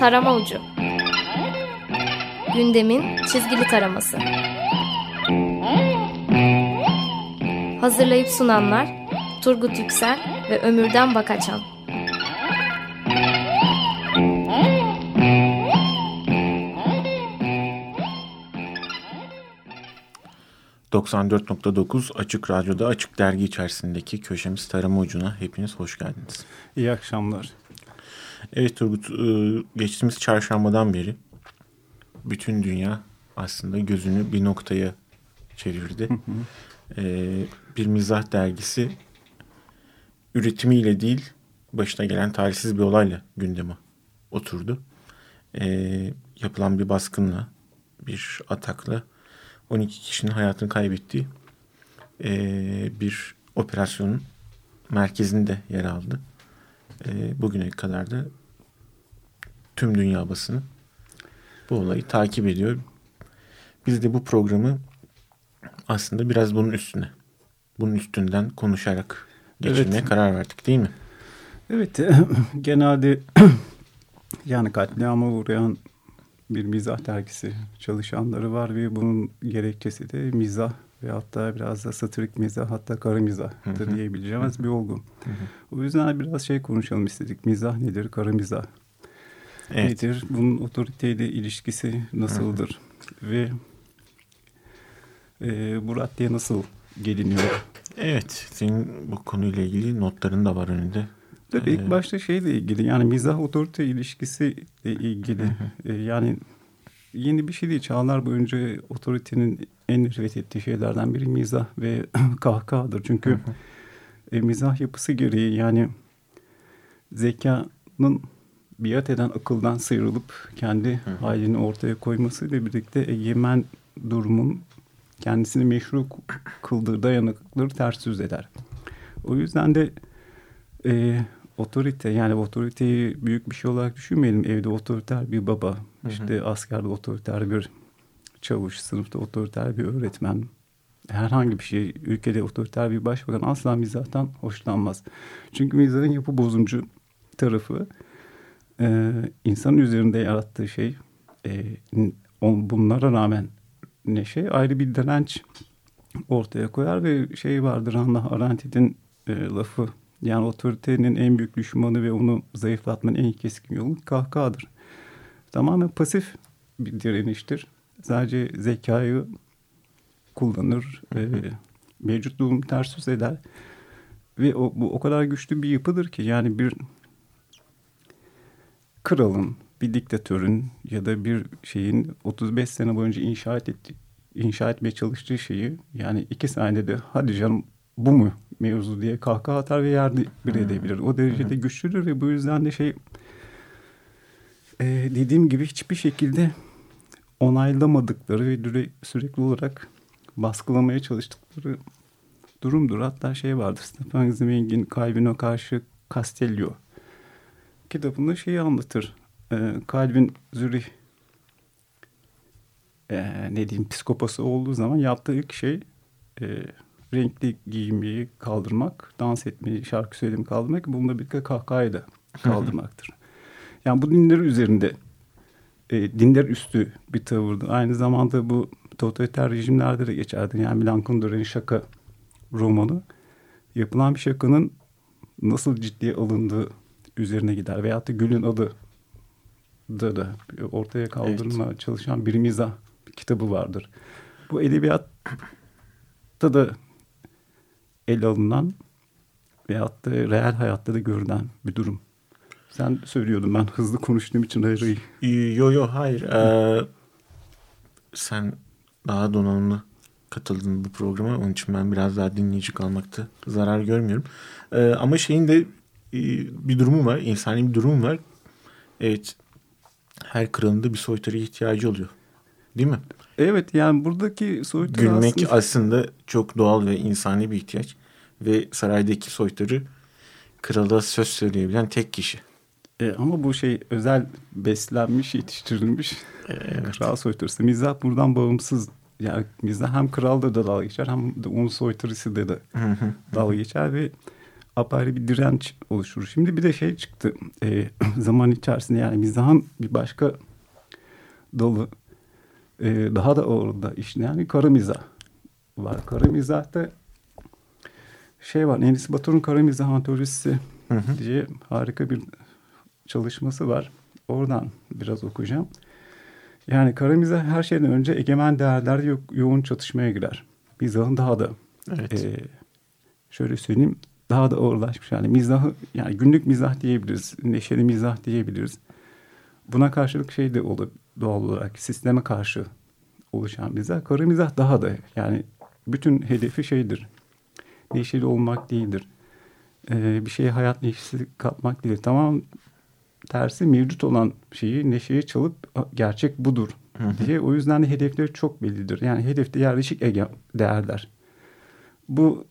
Tarama Ucu. Gündemin çizgili taraması. Hazırlayıp sunanlar Turgut Yüksel ve Ömürden Bakacan. ...94.9 Açık Radyo'da Açık Dergi içerisindeki köşemiz Tarama Ucu'na hepiniz hoş geldiniz. İyi akşamlar. Evet Turgut, geçtiğimiz çarşambadan beri bütün dünya aslında gözünü bir noktaya çevirdi. Bir mizah dergisi üretimiyle değil, başına gelen talihsiz bir olayla gündeme oturdu. Yapılan bir baskınla, bir atakla 12 kişinin hayatını kaybettiği bir operasyonun merkezinde yer aldı. Bugüne kadar da tüm dünya basını bu olayı takip ediyor. Biz de bu programı aslında biraz bunun üstünden konuşarak geçirmeye karar verdik, değil mi? Evet, genelde yani katliama uğrayan bir mizah dergisi çalışanları var ve bunun gerekçesi de mizah ve hatta biraz da satirik mizah, hatta kara mizah da diyebileceğimiz bir olgu. O yüzden biraz konuşalım istedik. Mizah nedir, kara mizah nedir, bunun otoriteyle ilişkisi nasıldır ve bu raddeye nasıl geliniyor? Evet, senin bu konuyla ilgili notların da var önünde. Tabii ilk başta şeyle ilgili, yani mizah otorite ilişkisiyle ilgili. Yani yeni bir şey değil. Çağlar boyunca otoritenin en nefret ettiği şeylerden biri mizah ve kahkahadır. Çünkü mizah yapısı gereği, yani zekanın biat eden akıldan sıyrılıp kendi halini ortaya koymasıyla birlikte egemen durumun kendisini meşru kıldığı dayanıklıkları ters yüz eder. O yüzden de otorite, yani otoriteyi büyük bir şey olarak düşünmeyelim. Evde otoriter bir baba, işte askerde otoriter bir çavuş, sınıfta otoriter bir öğretmen, herhangi bir şey, ülkede otoriter bir başbakan asla mizahtan hoşlanmaz. Çünkü mizahın yapı bozumcu tarafı insanın üzerinde yarattığı şey, bunlara rağmen neşe, ayrı bir direnç ortaya koyar ve vardır, Hannah Arendt'in lafı. Yani otoritenin en büyük düşmanı ve onu zayıflatmanın en keskin yolu kahkahadır. Tamamen pasif bir direniştir. Sadece zekayı kullanır, mevcut durumu ters yüz eder. Ve bu o kadar güçlü bir yapıdır ki, yani bir kralın, bir diktatörün ya da bir şeyin 35 sene boyunca inşa etmeye çalıştığı şeyi, yani 2 saniyede hadi canım bu mu mevzu diye kahkaha atar ve yerde bir edebilir. O derecede güçlüdür ve bu yüzden de dediğim gibi hiçbir şekilde onaylamadıkları ve sürekli olarak baskılamaya çalıştıkları durumdur. Hatta vardır. Stefan Zweig'in Kalbin'e karşı Castellio kitabında anlatır. Kalbin Zürih psikopası olduğu zaman yaptığı ilk şey renkli giymeyi kaldırmak, dans etmeyi, şarkı söylemeyi kaldırmak, bununla birlikte kahkahayı da kaldırmaktır. Yani bu dinler üzerinde, dinler üstü bir tavırdır. Aynı zamanda bu totaliter rejimlerde de geçerdir. Yani Milan Kundera'nın Şaka romanı, yapılan bir şakanın nasıl ciddiye alındığı üzerine gider. Veyahut da Gül'ün adı da ortaya kaldırma çalışan bir mizah kitabı vardır. Bu edebiyatta da ele alınan veyahut da reel hayatta da görülen bir durum. Sen söylüyordun, ben hızlı konuştuğum için ayrıyım. Hayır. Sen daha donanımlı katıldın bu programa. Onun için ben biraz daha dinleyici kalmakta zarar görmüyorum. Ama de bir durumu var. İnsani bir durum var. Evet. Her kralın da bir soytarı ihtiyacı oluyor. Değil mi? Evet, yani buradaki soytarı gülmek aslında çok doğal ve insani bir ihtiyaç. Ve saraydaki soytarı krala söz söyleyebilen tek kişi. Ama bu özel beslenmiş, yetiştirilmiş kral soytarısı. Mizah buradan bağımsız. Yani mizah hem kralda da dalga geçer hem de onun soytarısı da dalga geçer ve apayrı bir direnç oluşur. Şimdi bir de şey çıktı zaman içerisinde, yani mizahın bir başka dalı daha da orada işleyen bir kara mizah var. Kara mizahta şey var, Enis Batur'un kara mizah antolojisi diye harika bir çalışması var. Oradan biraz okuyacağım. Yani kara mizah her şeyden önce egemen değerler yoğun çatışmaya girer. Mizahın daha da şöyle söyleyeyim, daha da ağırlaşmış. Yani mizahı, yani günlük mizah diyebiliriz. Neşeli mizah diyebiliriz. Buna karşılık şey de olur, doğal olarak sisteme karşı oluşan mizah. Kara mizah daha da, yani bütün hedefi şeydir. Neşeli olmak değildir. Bir şeye hayat neşesi katmak değil. Tamam, tersi mevcut olan şeyi neşeye çalıp gerçek budur diye. O yüzden de hedefleri çok bellidir. Yani hedefte yerleşik değerler. Bu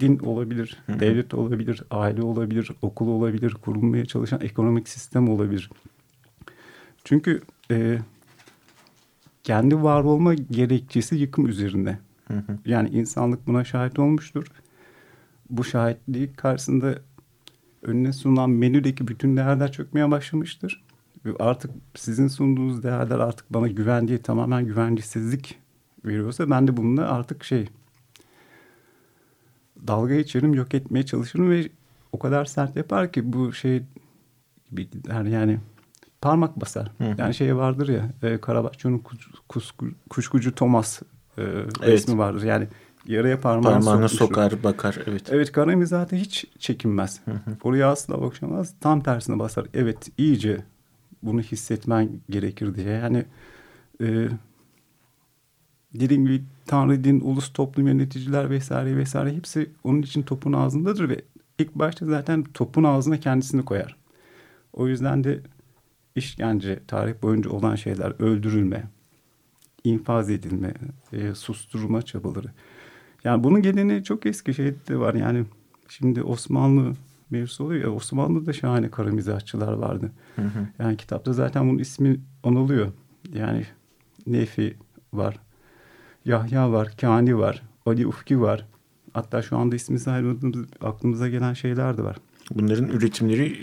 din olabilir, devlet olabilir, aile olabilir, okul olabilir, kurulmaya çalışan ekonomik sistem olabilir. Çünkü kendi var olma gerekçesi yıkım üzerine. Yani insanlık buna şahit olmuştur. Bu şahitliği karşısında önüne sunulan menüdeki bütün değerler çökmeye başlamıştır. Artık sizin sunduğunuz değerler artık bana güven diye tamamen güvencesizlik veriyorsa, ben de bununla artık şey, dalga geçerim, yok etmeye çalışırım ve o kadar sert yapar ki bu şey gibi gider, yani parmak basar. Yani şey vardır ya, Karabacakçı'nın kuşkucu Thomas resmi vardır. Yani yaraya parmağını sokar, bakar. Evet, kara mizahta hiç çekinmez. Oraya asla bakışamaz. Tam tersine basar. Evet, iyice bunu hissetmen gerekir diye. Yani dediğim gibi Tanrı, din, ulus, toplum, yöneticiler vesaire vesaire hepsi onun için topun ağzındadır ve ilk başta zaten topun ağzına kendisini koyar. O yüzden de işkence, tarih boyunca olan şeyler, öldürülme, infaz edilme, susturulma çabaları. Yani bunun geleneği çok eski şeyde var. Yani şimdi Osmanlı mevzusu oluyor ya, Osmanlı'da şahane kara mizahçılar vardı. Yani kitapta zaten bunun ismi anılıyor. Yani Nefi var, Yahya var, Kani var, Ali Ufki var. Hatta şu anda ismi saymadığımız aklımıza gelen şeyler de var. Bunların üretimleri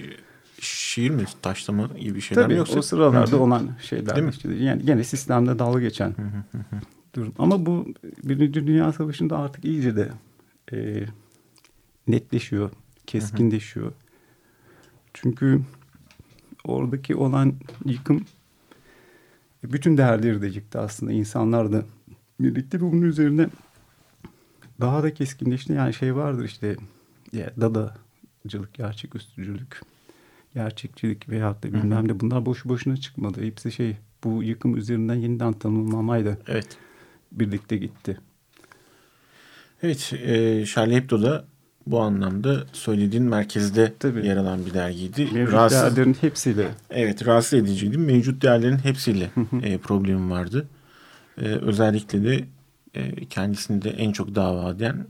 şiir mi, taşlama gibi şeyler mi yoksa? Tabii o sıralarda olan şeyler. Değil mi? Yani gene sistemde dalga geçen durum. Ama bu Birinci Dünya Savaşı'nda artık iyice de netleşiyor, keskinleşiyor. Çünkü oradaki olan yıkım bütün değerleri de yıktı aslında. İnsanlar da birlikte bunun üzerine daha da keskinleşti. Yani şey vardır işte, dadacılık, gerçek üstücülük, gerçekçilik veyahut da bilmem ne, bunlar boşu boşuna çıkmadı. Hepsi şey, bu yıkım üzerinden yeniden tanımlamayla birlikte gitti. Evet, Şahli Epto'da bu anlamda söylediğin merkezde yer alan bir dergiydi. Mevcut değerlerin hepsiyle. Evet, rahatsız ediciydi. Mevcut değerlerin hepsiyle problemi vardı. Özellikle de kendisini de en çok dava eden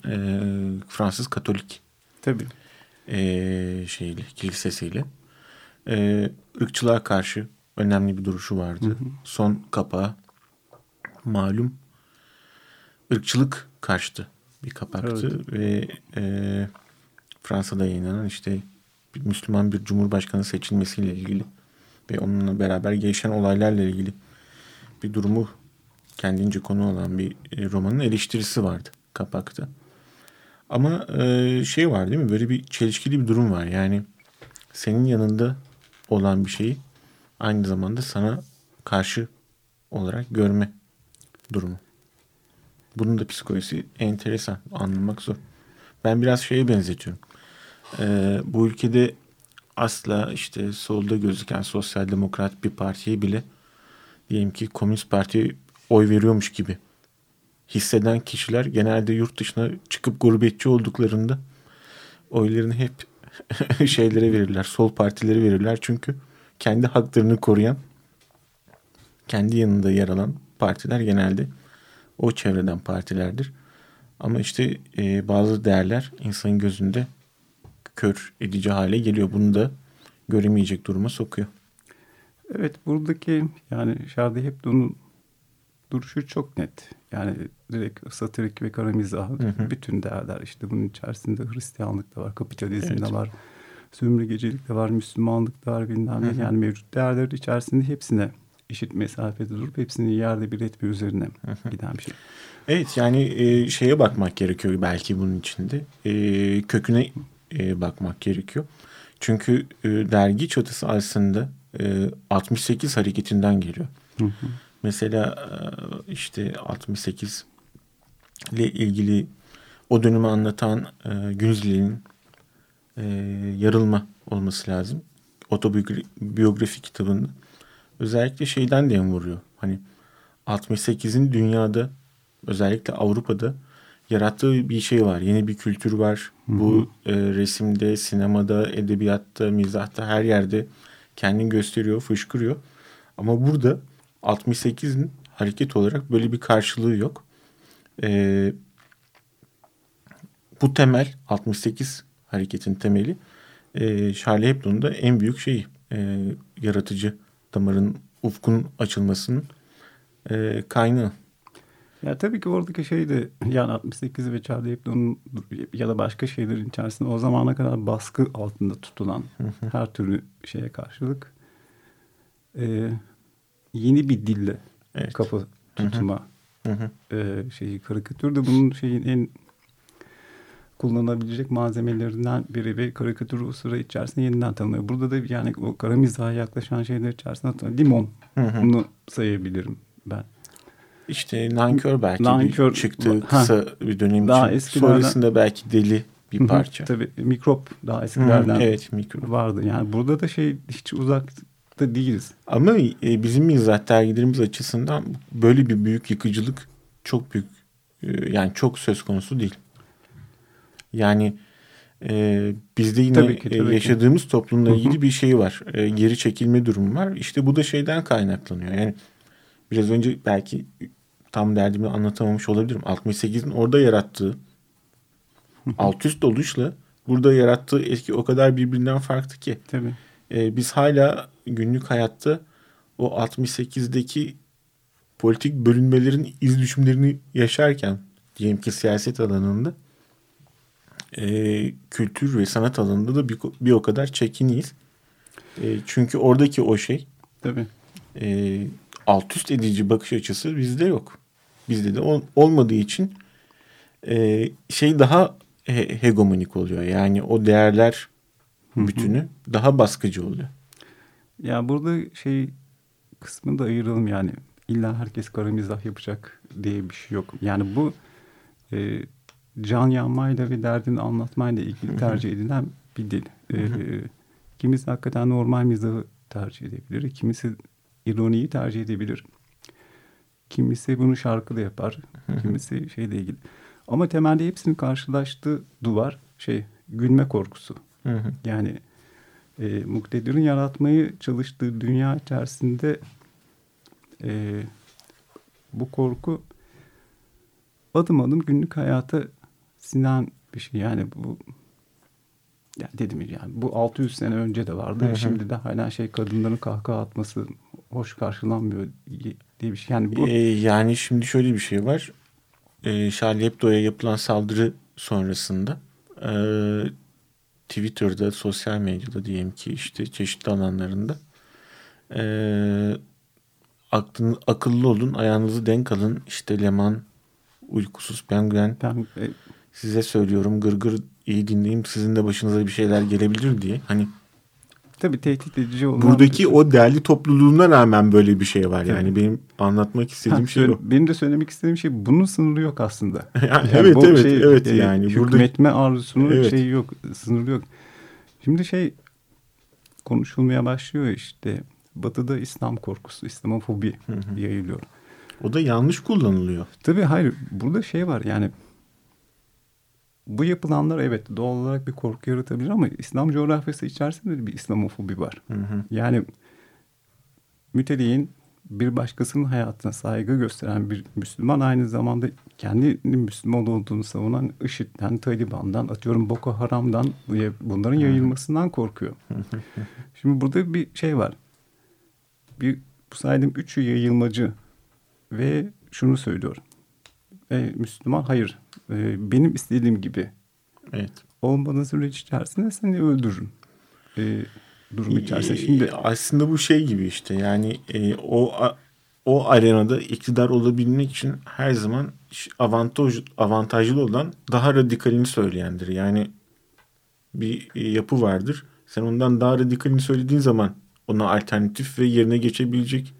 Fransız Katolik şeyle, kilisesiyle. Irkçılığa karşı önemli bir duruşu vardı. Son kapağı malum ırkçılık karşıtı bir kapaktı. Ve Fransa'da yayınlanan işte Müslüman bir cumhurbaşkanı seçilmesiyle ilgili ve onunla beraber gelişen olaylarla ilgili bir durumu kendince konu olan bir romanın eleştirisi vardı kapakta. Ama şey var değil mi? Böyle bir çelişkili bir durum var. Yani senin yanında olan bir şeyi aynı zamanda sana karşı olarak görme durumu. Bunun da psikolojisi enteresan. Anlamak zor. Ben biraz şeye benzetiyorum. Bu ülkede asla işte solda gözüken sosyal demokrat bir partiye bile diyelim ki Komünist Parti'ye oy veriyormuş gibi hisseden kişiler genelde yurt dışına çıkıp gurbetçi olduklarında oylarını hep şeylere verirler, sol partileri verirler. Çünkü kendi haklarını koruyan, kendi yanında yer alan partiler genelde o çevreden partilerdir. Ama işte bazı değerler insanın gözünde kör edici hale geliyor. Bunu da göremeyecek duruma sokuyor. Evet, buradaki yani Şahli Epto'nun duruşu çok net. Yani direkt satirik ve kara mizah, bütün değerler işte bunun içerisinde Hristiyanlık da var, kapitalizm de var, sömürgecilik de var, Müslümanlık da var, bilmem ne. Yani mevcut değerler içerisinde hepsine eşit mesafede durup hepsini yerde bir etme üzerine giden bir şey. Evet, yani şeye bakmak gerekiyor belki bunun içinde. Köküne bakmak gerekiyor. Çünkü dergi çatısı aslında 68 hareketinden geliyor. Mesela işte 68 ile ilgili o dönemi anlatan Günzli'nin Yarılma olması lazım. Otobiyografi kitabında özellikle şeyden dem vuruyor. Hani 68'in dünyada, özellikle Avrupa'da yarattığı bir şey var. Yeni bir kültür var. Bu resimde, sinemada, edebiyatta, mizahta, her yerde kendini gösteriyor, fışkırıyor. Ama burada 68'in hareket olarak böyle bir karşılığı yok. Bu temel, 68 hareketin temeli Charlie Hebdo'nun da en büyük şeyi, yaratıcı damarın, ufkun açılmasının kaynağı. Ya tabii ki oradaki şey de, yani 68 ve Charlie Hebdo'nun ya da başka şeylerin içerisinde o zamana kadar baskı altında tutulan her türlü şeye karşılık yeni bir dille kafa tutma şeyi, karikatür de bunun şeyin en kullanılabilecek malzemelerinden biri ve karikatür o sıra içerisinde yeniden tanınıyor. Burada da yani o kara mizaha yaklaşan şeyler içerisinde limon, bunu sayabilirim ben. İşte nankör belki bir çıktı kısa bir dönem için. Sonrasında belki deli bir parça. Tabii mikrop daha eskilerden mikrop vardı. Yani burada da şey, hiç uzakta değiliz. Ama bizim mizah dergilerimiz açısından böyle bir büyük yıkıcılık çok büyük, yani çok söz konusu değil. Yani bizde yine tabii ki yaşadığımız toplumla ilgili bir şey var. Geri çekilme durumu var. İşte bu da şeyden kaynaklanıyor. Yani biraz önce belki tam derdimi anlatamamış olabilirim. 68'in orada yarattığı alt üst oluşla burada yarattığı etki o kadar birbirinden farklı ki. Tabii. Biz hala günlük hayatta o 68'deki politik bölünmelerin iz düşümlerini yaşarken, diyelim ki siyaset alanında, kültür ve sanat alanında da bir o kadar çekiniyiz. Çünkü oradaki o şey, tabii, alt üst edici bakış açısı bizde yok. Bizde de olmadığı için şey daha hegemonik oluyor. Yani o değerler bütünü daha baskıcı oluyor. Ya burada şey kısmını da ayıralım yani. İlla herkes kara mizah yapacak diye bir şey yok. Yani bu can yanmayla ve derdini anlatmayla ilgili tercih edilen bir dil. Kimisi hakikaten normal mizahı tercih edebilir. Kimisi ironiyi tercih edebilir. Kimisi bunu şarkıda yapar. Kimisi şeyle ilgili. Ama temelde hepsinin karşılaştığı duvar şey, gülme korkusu. Yani muktedir'in yaratmayı çalıştığı dünya içerisinde bu korku adım adım günlük hayata sinen bir şey. Yani bu, yani dedim yani bu 600 sene önce de vardı. Şimdi de hala şey, kadınların kahkaha atması hoş karşılanmıyor diye bir şey. Yani bu yani şimdi şöyle bir şey var. Charlie Hebdo'ya yapılan saldırı sonrasında Twitter'da, sosyal medyada, diyelim ki işte çeşitli alanlarında akıllı olun, ayağınızı denk alın, işte Leman Uykusuz, ben size söylüyorum, gırgır iyi dinleyeyim, sizin de başınıza bir şeyler gelebilir diye. Hani tabii tehdit edici olan buradaki şey, o değerli topluluğuna rağmen böyle bir şey var. Yani benim anlatmak istediğim şey o. Benim de söylemek istediğim şey, bunun sınırı yok aslında. Yani evet. Yani hükmetme arzusunun şeyi yok, sınırı yok. Şimdi şey konuşulmaya başlıyor işte. Batı'da İslam korkusu, İslamofobi yayılıyor. O da yanlış kullanılıyor. Tabii hayır. Burada şey var yani. Bu yapılanlar evet doğal olarak bir korku yaratabilir ama İslam coğrafyası içerisinde de bir İslamofobi var. Yani müteleyin bir başkasının hayatına saygı gösteren bir Müslüman, aynı zamanda kendinin Müslüman olduğunu savunan IŞİD'den, Taliban'dan, atıyorum Boko Haram'dan, bunların yayılmasından korkuyor. Şimdi burada bir şey var. Bu saydığım üçü yayılmacı ve şunu söylüyor. Müslüman hayır, benim istediğim gibi olmadığı süreç içerisinde seni öldürürüm. Durum içerisinde. Şimdi aslında bu şey gibi işte yani o arenada iktidar olabilmek için her zaman avantajlı olan daha radikalini söyleyendir. Yani bir yapı vardır. Sen ondan daha radikalini söylediğin zaman ona alternatif ve yerine geçebilecek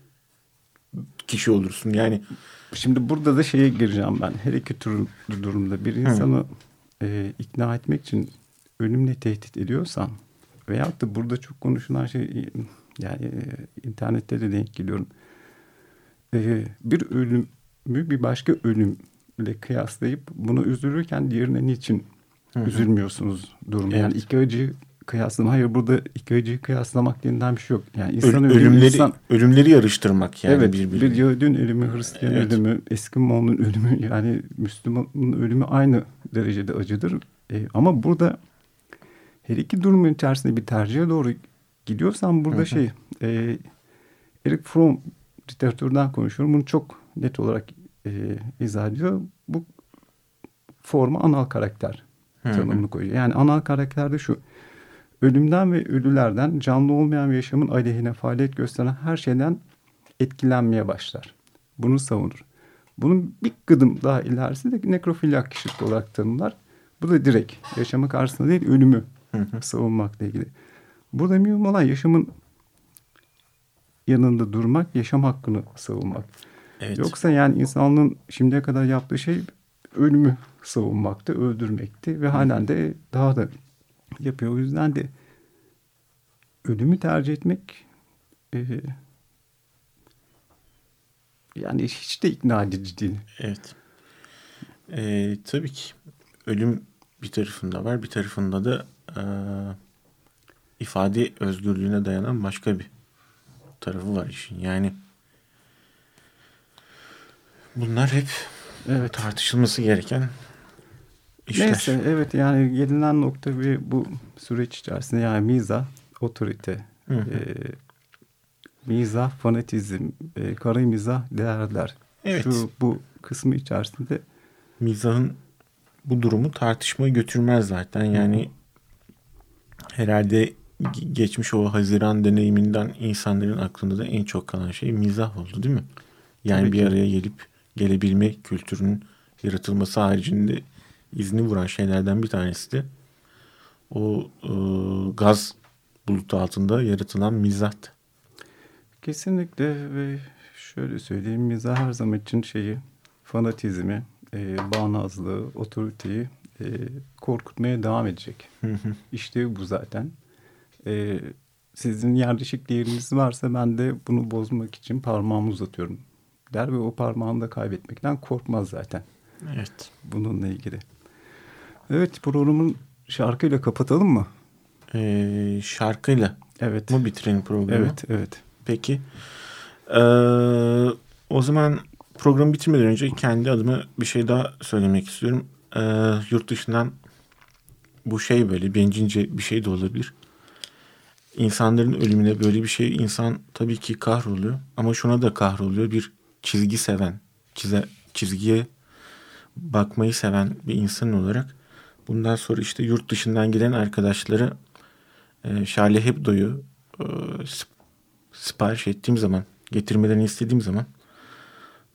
kişi olursun. Yani şimdi burada da şeye gireceğim ben. Her iki türlü durumda bir insanı ikna etmek için ölümle tehdit ediyorsan veyahut da burada çok konuşulan şey yani internette de denk geliyorum. Bir ölümü bir başka ölümle kıyaslayıp buna üzülürken diğerine niçin üzülmüyorsunuz durumu. Evet. Yani iki acıyı kıyaslama. Hayır, burada iki acıyı kıyaslamak denilen bir şey yok. Yani insan ölümleri yarıştırmak yani evet, birbirine. Bir Yahudinin ölümü, Hristiyan ölümü, Eskimoğlu'nun ölümü yani Müslüman'ın ölümü aynı derecede acıdır. Ama burada her iki durumun içerisinde bir tercihe doğru gidiyorsan burada Eric Fromm literatürden konuşuyorum. Bunu çok net olarak izah ediyor. Bu forma anal karakter tanımını koyuyor. Yani anal karakter de şu. Ölümden ve ölülerden, canlı olmayan ve yaşamın aleyhine faaliyet gösteren her şeyden etkilenmeye başlar. Bunu savunur. Bunun bir gıdım daha ilerisi de nekrofilyak kişilik olarak tanımlar. Bu da direkt yaşama karşısında değil, ölümü savunmakla ilgili. Burada mühim olan yaşamın yanında durmak, yaşam hakkını savunmak. Evet. Yoksa yani insanlığın şimdiye kadar yaptığı şey ölümü savunmaktı, öldürmekti ve halen de daha da yapıyor. O yüzden de ölümü tercih etmek yani hiç de ikna edici değil. Evet. Tabii ki ölüm bir tarafında var, bir tarafında da ifade özgürlüğüne dayanan başka bir tarafı var işin. Yani bunlar hep tartışılması gereken işler. Neyse yani gelinen nokta bir bu süreç içerisinde yani mizah, otorite, mizah, fanatizm, kara mizah, değerler. Evet. Bu kısmı içerisinde mizahın bu durumu tartışmaya götürmez zaten. Yani herhalde geçmiş o Haziran deneyiminden insanların aklında da en çok kalan şey mizah oldu değil mi? Yani tabii bir araya gelip gelebilme kültürünün yaratılması haricinde izni vuran şeylerden bir tanesi de o gaz bulutu altında yaratılan mizah. Kesinlikle ve şöyle söyleyeyim, mizah her zaman için fanatizmi, bağnazlığı, otoriteyi korkutmaya devam edecek. İşte bu zaten. Sizin yerleşik değeriniz varsa ben de bunu bozmak için parmağımı uzatıyorum der ve o parmağını da kaybetmekten korkmaz zaten. Evet. Bununla ilgili. Evet, programın şarkıyla kapatalım mı? Şarkıyla mı bitirelim programı? Evet. Peki. O zaman programı bitirmeden önce kendi adıma bir şey daha söylemek istiyorum. Yurt dışından bu böyle bencince bir şey de olabilir. İnsanların ölümüne böyle bir şey, insan tabii ki kahroluyor ama şuna da kahroluyor. Bir çizgi seven, çizgiye bakmayı seven bir insan olarak bundan sonra yurt dışından gelen arkadaşlara Charlie Hebdo'yu sipariş ettiğim zaman, getirmelerini istediğim zaman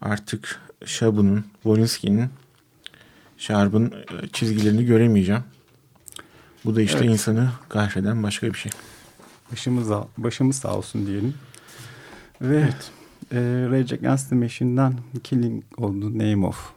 artık Şabun'un, Wolinski'nin, Şarb'ın çizgilerini göremeyeceğim. Bu da insanı kahreden başka bir şey. Başımız sağ olsun diyelim. Ve Recep Gensler Machine'den Killing on the Name of.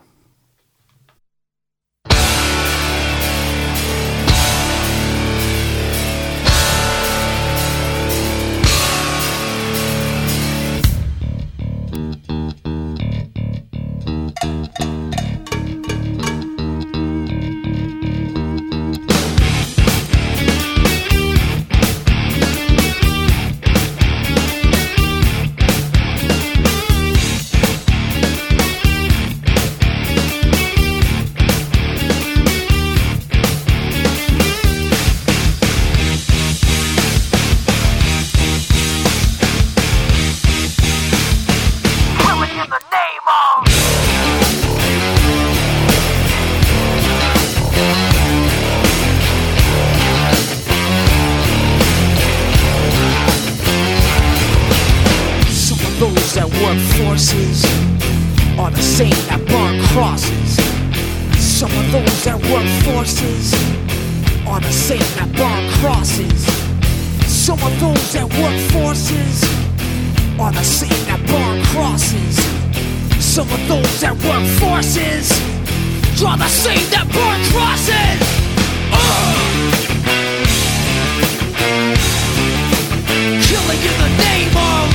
horses are the same that burn crosses. Some of those that work forces are the same that burn crosses. Some of those that work forces are the same that burn crosses. Some of those that work forces are the same that burn crosses. Killing in the name of,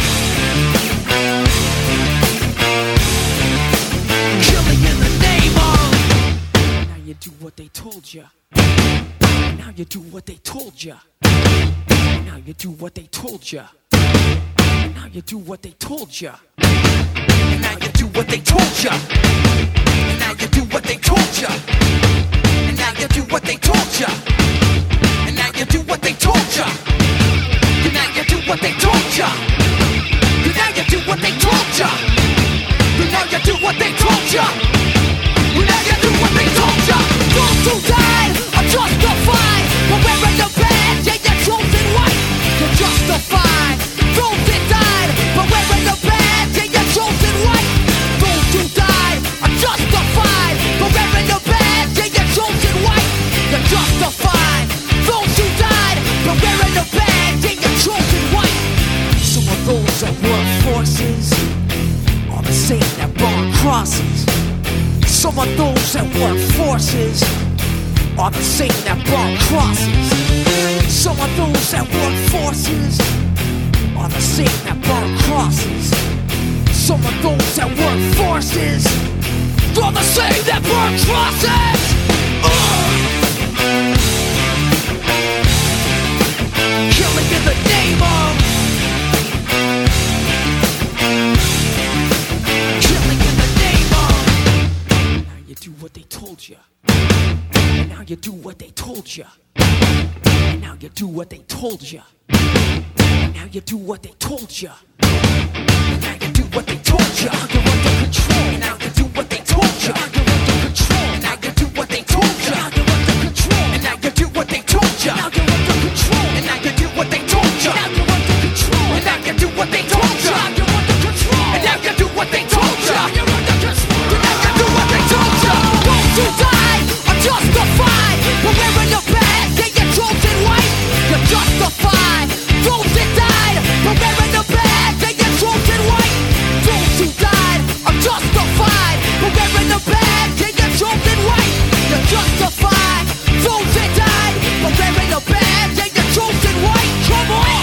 killing in the name of. Now you do what they told ya. Now you do what they told ya. Now you do what they told ya. Now you do what they told ya. Now you do what they told ya. Now you do what they told ya. And now you do what they told ya. And now you do what they told ya. And now you do what they told ya. And now you do what they told ya. And now you do what they told ya. And now you do what they told ya. Those who died are justified. We're wearing the badge, yeah, you're chosen white. You're justified. Those that died, but wearing the badge, yeah, you're chosen white. Those who died are justified. But wearing the badge, yeah, you're chosen white. You're justified. Those who died, but wearing the badge, yeah, you're chosen white. Some of those that work forces are the same that burn crosses. Some of those that work forces are the same that burn crosses. Some of those that work forces are the same that burn crosses. Some of those that work forces are the same that burn crosses. Killing in the name of, killing in the name of. Now you do what they told you. Now you do what they told ya. Now you do what they told ya. Now you do what they told ya. Now you do what they told ya. Now you're under control. Now you do what they told ya. Now you're under control. Now you do what they told ya. Now you're under control. And now you do what they told ya. Now you're under control. And now you do what they told ya. Now you're under control. And now you do what they told ya. Now you're under control. And now you do what they told ya. Now you're under control. And now you do what they told ya. Don't you die? I'm justified. We're wearing the badge. Yeah, you're chosen white. You're justified. Those that died, but wearing the badge, yeah, you're chosen white. Those who died, I'm justified. But wearing the badge, yeah, you're chosen white. You're justified. Those that died, but wearing the badge, yeah, you're chosen white. Come on!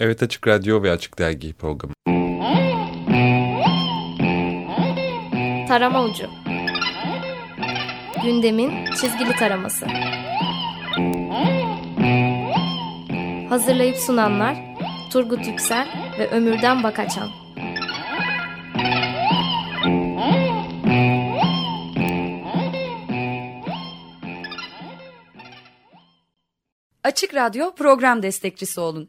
Evet, Açık Radyo ve Açık Dergi programı. Tarama Ucu. Gündemin çizgili taraması. Hazırlayıp sunanlar Turgut Yüksel ve Ömürden Bakacan. Açık Radyo program destekçisi olun.